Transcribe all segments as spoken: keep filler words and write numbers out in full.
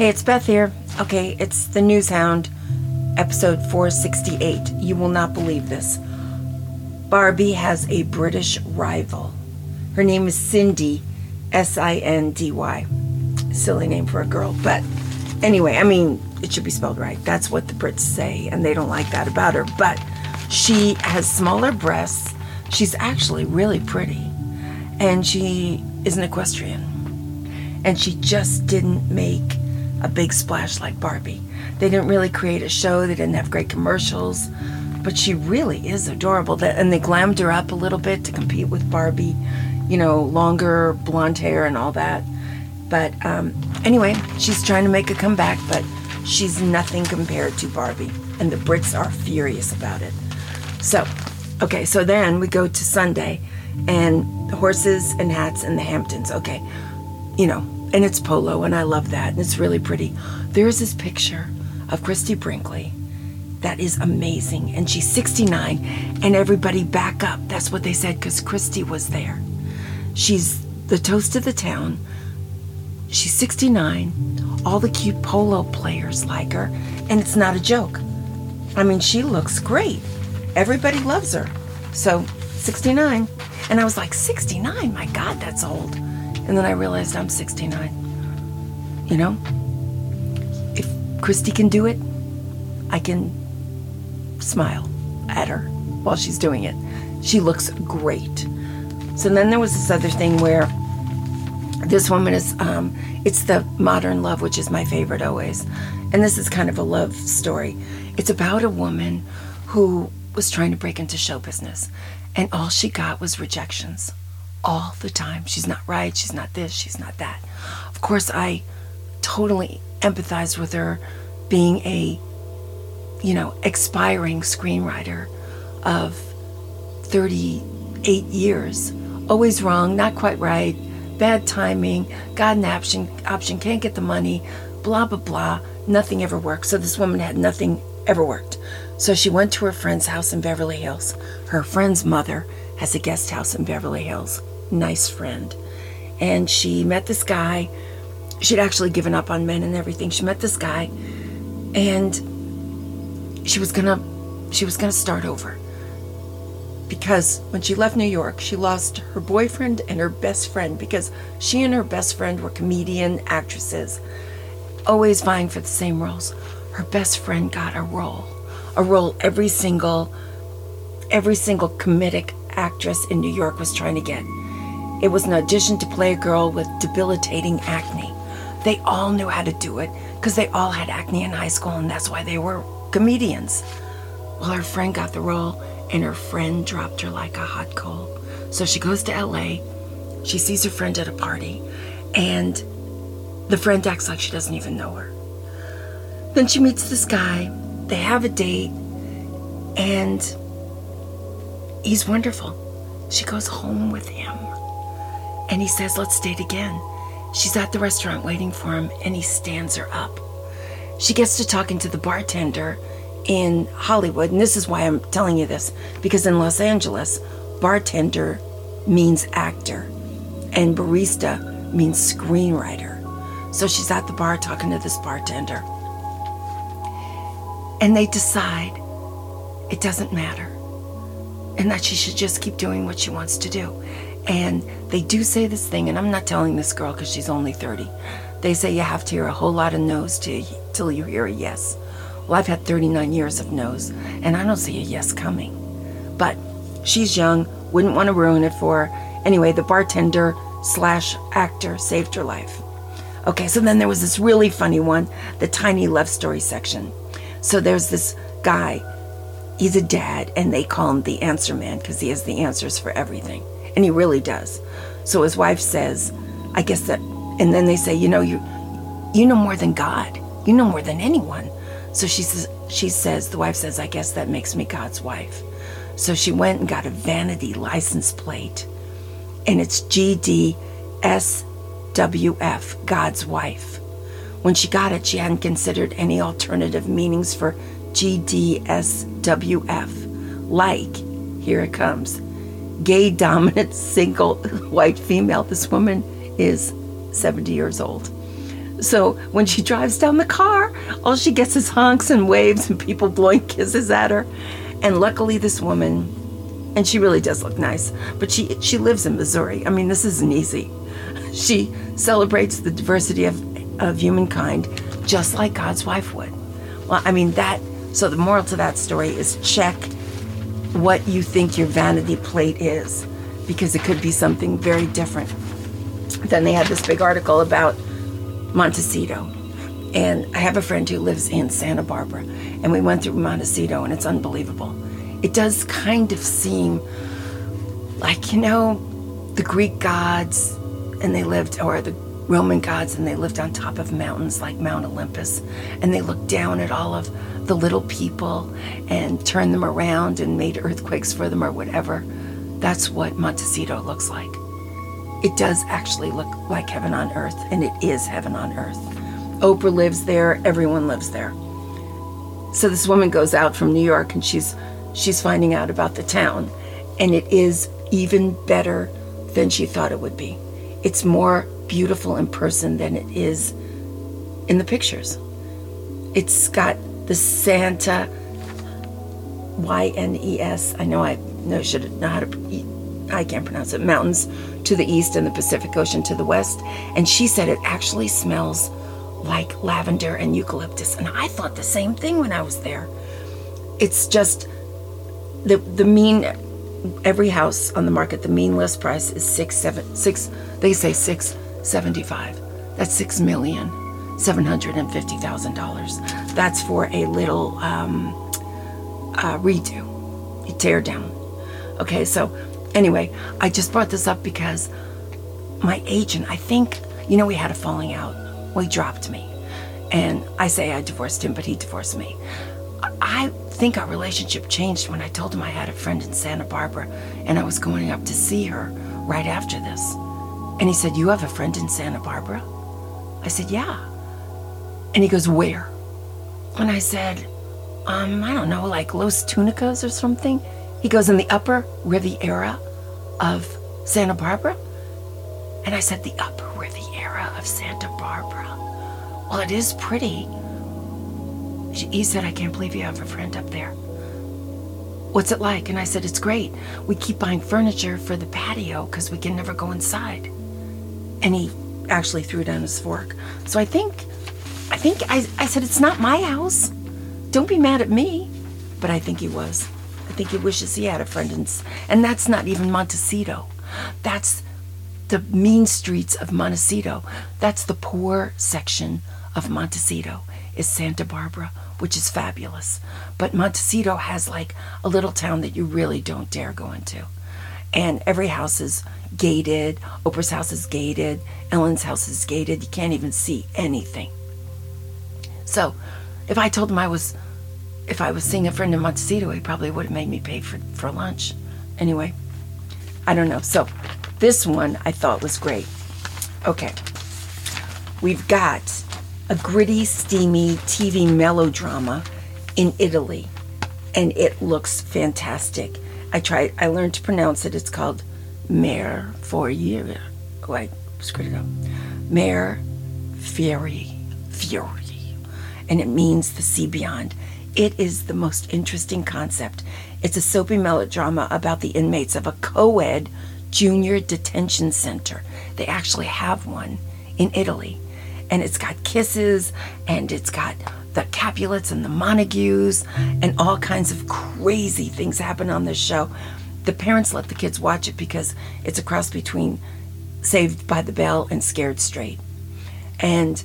Hey, it's Beth here. Okay, it's the News Hound, episode four sixty-eight. You will not believe this. Barbie has a British rival. Her name is Cindy, S I N D Y. Silly name for a girl, but anyway, I mean, it should be spelled right. That's what the Brits say, and they don't like that about her, but she has smaller breasts. She's actually really pretty, and she is an equestrian, and she just didn't make a big splash like Barbie. They didn't really create a show. They didn't have great commercials, but she really is adorable, and they glammed her up a little bit to compete with Barbie, you know, longer blonde hair and all that. But um, anyway, she's trying to make a comeback, but she's nothing compared to Barbie, and the Brits are furious about it. So, okay, so then we go to Sunday, and horses and hats in the Hamptons, okay, you know, and it's polo, and I love that, and it's really pretty. There is this picture of Christie Brinkley that is amazing, and she's sixty-nine, and everybody back up. That's what they said, because Christie was there. She's the toast of the town. She's sixty-nine. All the cute polo players like her, and it's not a joke. I mean, she looks great. Everybody loves her. So, sixty-nine. And I was like, sixty-nine? My God, that's old. And then I realized I'm sixty-nine. You know? If Christie can do it, I can smile at her while she's doing it. She looks great. So then there was this other thing where this woman is, um, it's the Modern Love, which is my favorite always. And this is kind of a love story. It's about a woman who was trying to break into show business, and all she got was rejections all the time. She's not right, she's not this, she's not that. Of course, I totally empathized with her being a, you know, expiring screenwriter of thirty-eight years. Always wrong, not quite right, bad timing, got an option, option, can't get the money, blah, blah, blah. Nothing ever worked. So this woman had nothing ever worked. So she went to her friend's house in Beverly Hills. Her friend's mother has a guest house in Beverly Hills. Nice friend. And she met this guy. She'd actually given up on men and everything. She met this guy, and she was gonna, she was gonna start over. Because when she left New York, she lost her boyfriend and her best friend, because she and her best friend were comedian actresses, always vying for the same roles. Her best friend got a role, a role every single, every single comedic actress in New York was trying to get. It was an audition to play a girl with debilitating acne. They all knew how to do it because they all had acne in high school, and that's why they were comedians. Well, her friend got the role, and her friend dropped her like a hot coal. So she goes to L A, she sees her friend at a party, and the friend acts like she doesn't even know her. Then she meets this guy, they have a date, and he's wonderful. She goes home with him, and he says, let's date again. She's at the restaurant waiting for him, and he stands her up. She gets to talking to the bartender in Hollywood, and this is why I'm telling you this, because in Los Angeles, bartender means actor, and barista means screenwriter. So she's at the bar talking to this bartender, and they decide it doesn't matter, and that she should just keep doing what she wants to do. And they do say this thing, and I'm not telling this girl because she's only thirty. They say you have to hear a whole lot of no's to, till you hear a yes. Well, I've had thirty-nine years of no's, and I don't see a yes coming. But she's young, wouldn't want to ruin it for her. Anyway, the bartender slash actor saved her life. Okay, so then there was this really funny one, the tiny love story section. So there's this guy, he's a dad, and they call him the answer man because he has the answers for everything. And he really does. So his wife says, I guess that, and then they say, you know, you, you know more than God. You know more than anyone. So she says, she says, the wife says, I guess that makes me God's wife. So she went and got a vanity license plate, and it's G D S W F, God's wife. When she got it, she hadn't considered any alternative meanings for G D S W F, like, here it comes, gay dominant single white female. This woman is seventy years old. So when she drives down the car, all she gets is honks and waves and people blowing kisses at her. And luckily this woman, and she really does look nice, but she she lives in Missouri. I mean, this isn't easy. She celebrates the diversity of, of humankind just like God's wife would. Well, I mean, that, so the moral to that story is check what you think your vanity plate is, because it could be something very different. Then they had this big article about Montecito. And I have a friend who lives in Santa Barbara, and we went through Montecito, and it's unbelievable. It does kind of seem like, you know, the Greek gods, and they lived, or the Roman gods, and they lived on top of mountains like Mount Olympus, and they looked down at all of the little people and turned them around and made earthquakes for them or whatever. That's what Montecito looks like. It does actually look like heaven on earth, and it is heaven on earth. Oprah lives there, everyone lives there. So this woman goes out from New York, and she's she's finding out about the town, and it is even better than she thought it would be. It's more beautiful in person than it is in the pictures. It's got the Santa, Y N E S, I know I know should know how to, I can't pronounce it, mountains to the east and the Pacific Ocean to the west, and she said it actually smells like lavender and eucalyptus, and I thought the same thing when I was there. It's just the the mean every house on the market, the mean list price is six seven six. They say six seventy five. That's six million seven hundred and fifty thousand dollars. That's for a little um, uh, redo, a tear down. Okay, so anyway, I just brought this up because my agent, I think, you know, we had a falling out. Well, he dropped me, and I say I divorced him, but he divorced me. I think our relationship changed when I told him I had a friend in Santa Barbara, and I was going up to see her right after this. And he said, "You have a friend in Santa Barbara?" I said, "Yeah." And he goes, "Where?" And I said, um, I don't know, like Los Tunicas or something. He goes, "In the Upper Riviera of Santa Barbara?" And I said, "The Upper Riviera of Santa Barbara. Well, it is pretty." He said, "I can't believe you have a friend up there. What's it like?" And I said, "It's great. We keep buying furniture for the patio because we can never go inside." And he actually threw down his fork. So I think, I think I, I said, "It's not my house. Don't be mad at me." But I think he was. I think he wishes he had a friend. In, and that's not even Montecito. That's the mean streets of Montecito. That's the poor section of Montecito is Santa Barbara, which is fabulous. But Montecito has like a little town that you really don't dare go into. And every house is gated. Oprah's house is gated. Ellen's house is gated. You can't even see anything. So if I told him I was, if I was seeing a friend in Montecito, he probably would have made me pay for, for lunch. Anyway, I don't know. So this one I thought was great. Okay, we've got a gritty, steamy T V melodrama in Italy, and it looks fantastic. I tried, I learned to pronounce it. It's called Mare Fuori. Oh, I screwed it up. Mare Fuori, Fury, and it means the sea beyond. It is the most interesting concept. It's a soapy melodrama about the inmates of a co-ed junior detention center. They actually have one in Italy, and it's got kisses, and it's got the Capulets and the Montagues, and all kinds of crazy things happen on this show. The parents let the kids watch it because it's a cross between Saved by the Bell and Scared Straight. And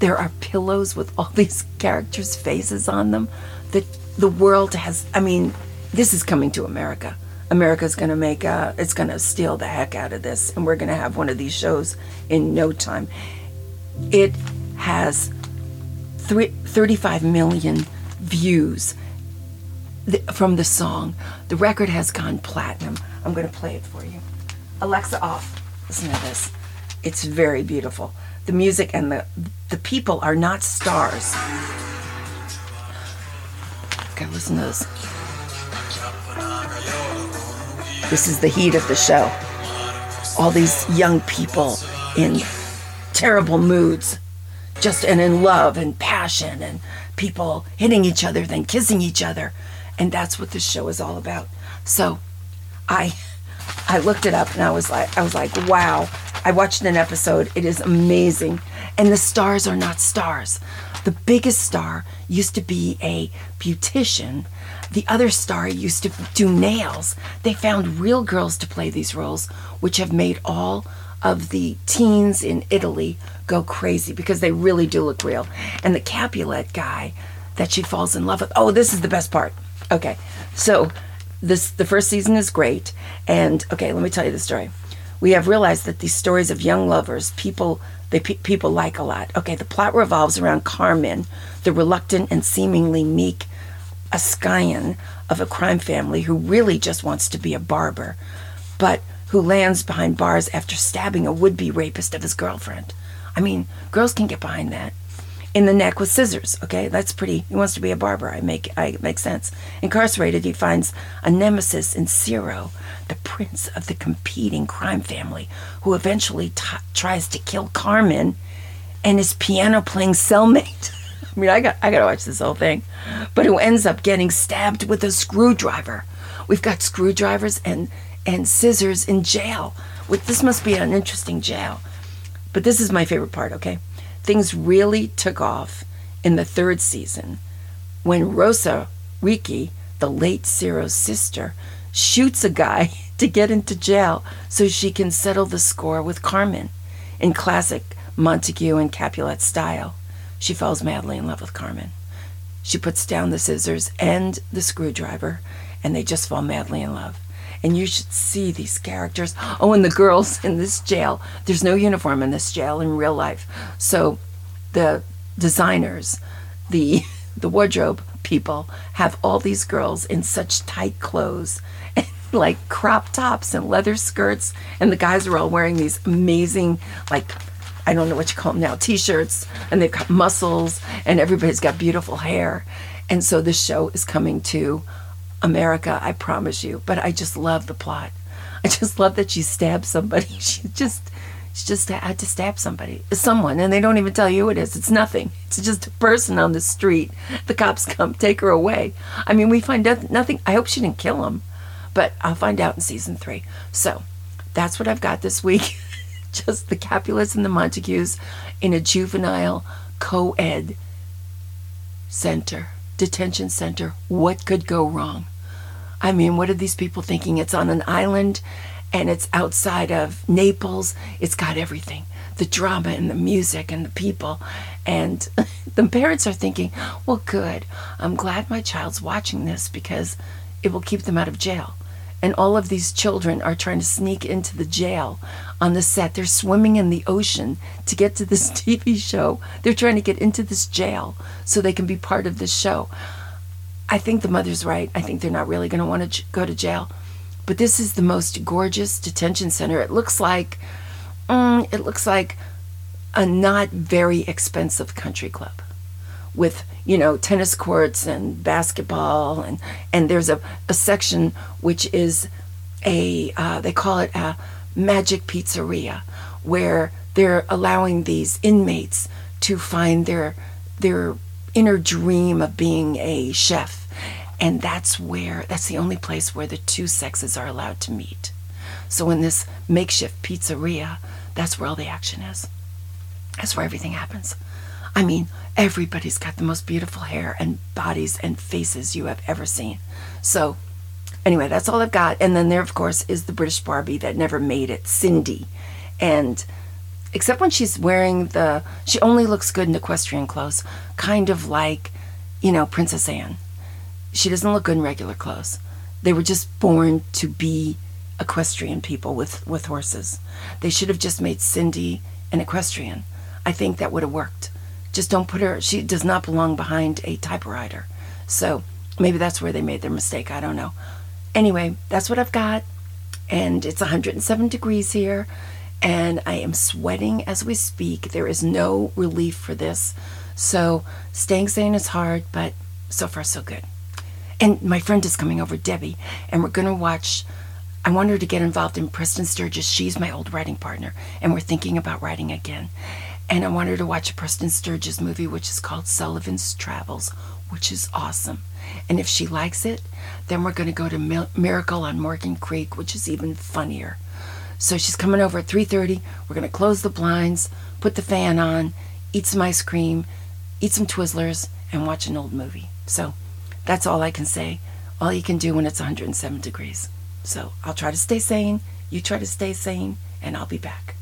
there are pillows with all these characters' faces on them. The, the world has, I mean, this is coming to America. America's going to make a, it's going to steal the heck out of this, and we're going to have one of these shows in no time. It has three, thirty-five million views th- from the song. The record has gone platinum. I'm going to play it for you. Alexa, off. Listen to this. It's very beautiful. The music and the the people are not stars. Okay, listen to this. This is the heat of the show. All these young people in terrible moods. just and in love and passion and people hitting each other, then kissing each other. And that's what this show is all about. So I I looked it up and I was like I was like, wow. I watched an episode. It is amazing. And the stars are not stars. The biggest star used to be a beautician. The other star used to do nails. They found real girls to play these roles, which have made all of the teens in Italy go crazy because they really do look real. And the Capulet guy that she falls in love with. Oh, this is the best part. Okay, so this the first season is great. And okay, let me tell you the story. We have realized that these stories of young lovers, people they pe- people like a lot. Okay, the plot revolves around Carmen, the reluctant and seemingly meek Ascayan of a crime family who really just wants to be a barber, but who lands behind bars after stabbing a would-be rapist of his girlfriend. I mean, girls can get behind that. In the neck with scissors, okay? That's pretty. He wants to be a barber. I make I make sense. Incarcerated, he finds a nemesis in Ciro, the prince of the competing crime family, who eventually t- tries to kill Carmen and his piano-playing cellmate. I mean, I got I got to watch this whole thing. But who ends up getting stabbed with a screwdriver. We've got screwdrivers and and scissors in jail. With, this must be an interesting jail. But this is my favorite part, okay? Things really took off in the third season when Rosa Ricci, the late Ciro's sister, shoots a guy to get into jail so she can settle the score with Carmen in classic Montague and Capulet style. She falls madly in love with Carmen. She puts down the scissors and the screwdriver, and they just fall madly in love. And you should see these characters. Oh, and the girls in this jail. There's no uniform in this jail in real life. So the designers, the the wardrobe people have all these girls in such tight clothes, and like crop tops and leather skirts. And the guys are all wearing these amazing, like, I don't know what you call them now, T-shirts. And they've got muscles, and everybody's got beautiful hair. And so this show is coming to America, I promise you. But I just love the plot. I just love that she stabbed somebody. She just she just had to stab somebody, someone, and they don't even tell you who it is. It's nothing. It's just a person on the street. The cops come, take her away. I mean, we find out nothing. I hope she didn't kill him, but I'll find out in season three. So that's what I've got this week. Just the Capulets and the Montagues in a juvenile co-ed center. Detention center. What could go wrong? I mean, what are these people thinking? It's on an island, and it's outside of Naples. It's got everything. The drama and the music and the people. And the parents are thinking, well, good. I'm glad my child's watching this because it will keep them out of jail. And all of these children are trying to sneak into the jail on the set. They're swimming in the ocean to get to this T V show. They're trying to get into this jail so they can be part of this show. I think the mother's right. I think they're not really going to want to go to jail. But this is the most gorgeous detention center. It looks like, mm, it looks like a not very expensive country club with, you know, tennis courts and basketball, and, and there's a, a section which is a, uh, they call it a magic pizzeria, where they're allowing these inmates to find their their inner dream of being a chef. And that's where, that's the only place where the two sexes are allowed to meet. So in this makeshift pizzeria, that's where all the action is. That's where everything happens. I mean, everybody's got the most beautiful hair and bodies and faces you have ever seen. So anyway, that's all I've got. And then there, of course, is the British Barbie that never made it, Cindy. And except when she's wearing the, she only looks good in equestrian clothes, kind of like, you know, Princess Anne. She doesn't look good in regular clothes. They were just born to be equestrian people with, with horses. They should have just made Cindy an equestrian. I think that would have worked. Just don't put her, she does not belong behind a typewriter. So maybe that's where they made their mistake. I don't know. Anyway, that's what I've got. And it's one hundred seven degrees here. And I am sweating as we speak. There is no relief for this. So staying sane is hard, but so far so good. And my friend is coming over, Debbie, and we're going to watch, I want her to get involved in Preston Sturges. She's my old writing partner. And we're thinking about writing again. and I wanted to watch a Preston Sturges movie, which is called Sullivan's Travels, which is awesome. And if she likes it, then we're going to go to Mil- Miracle on Morgan Creek, which is even funnier. So she's coming over at three thirty. We're going to close the blinds, put the fan on, eat some ice cream, eat some Twizzlers, and watch an old movie. So that's all I can say. All you can do when it's one hundred seven degrees. So I'll try to stay sane. You try to stay sane, and I'll be back.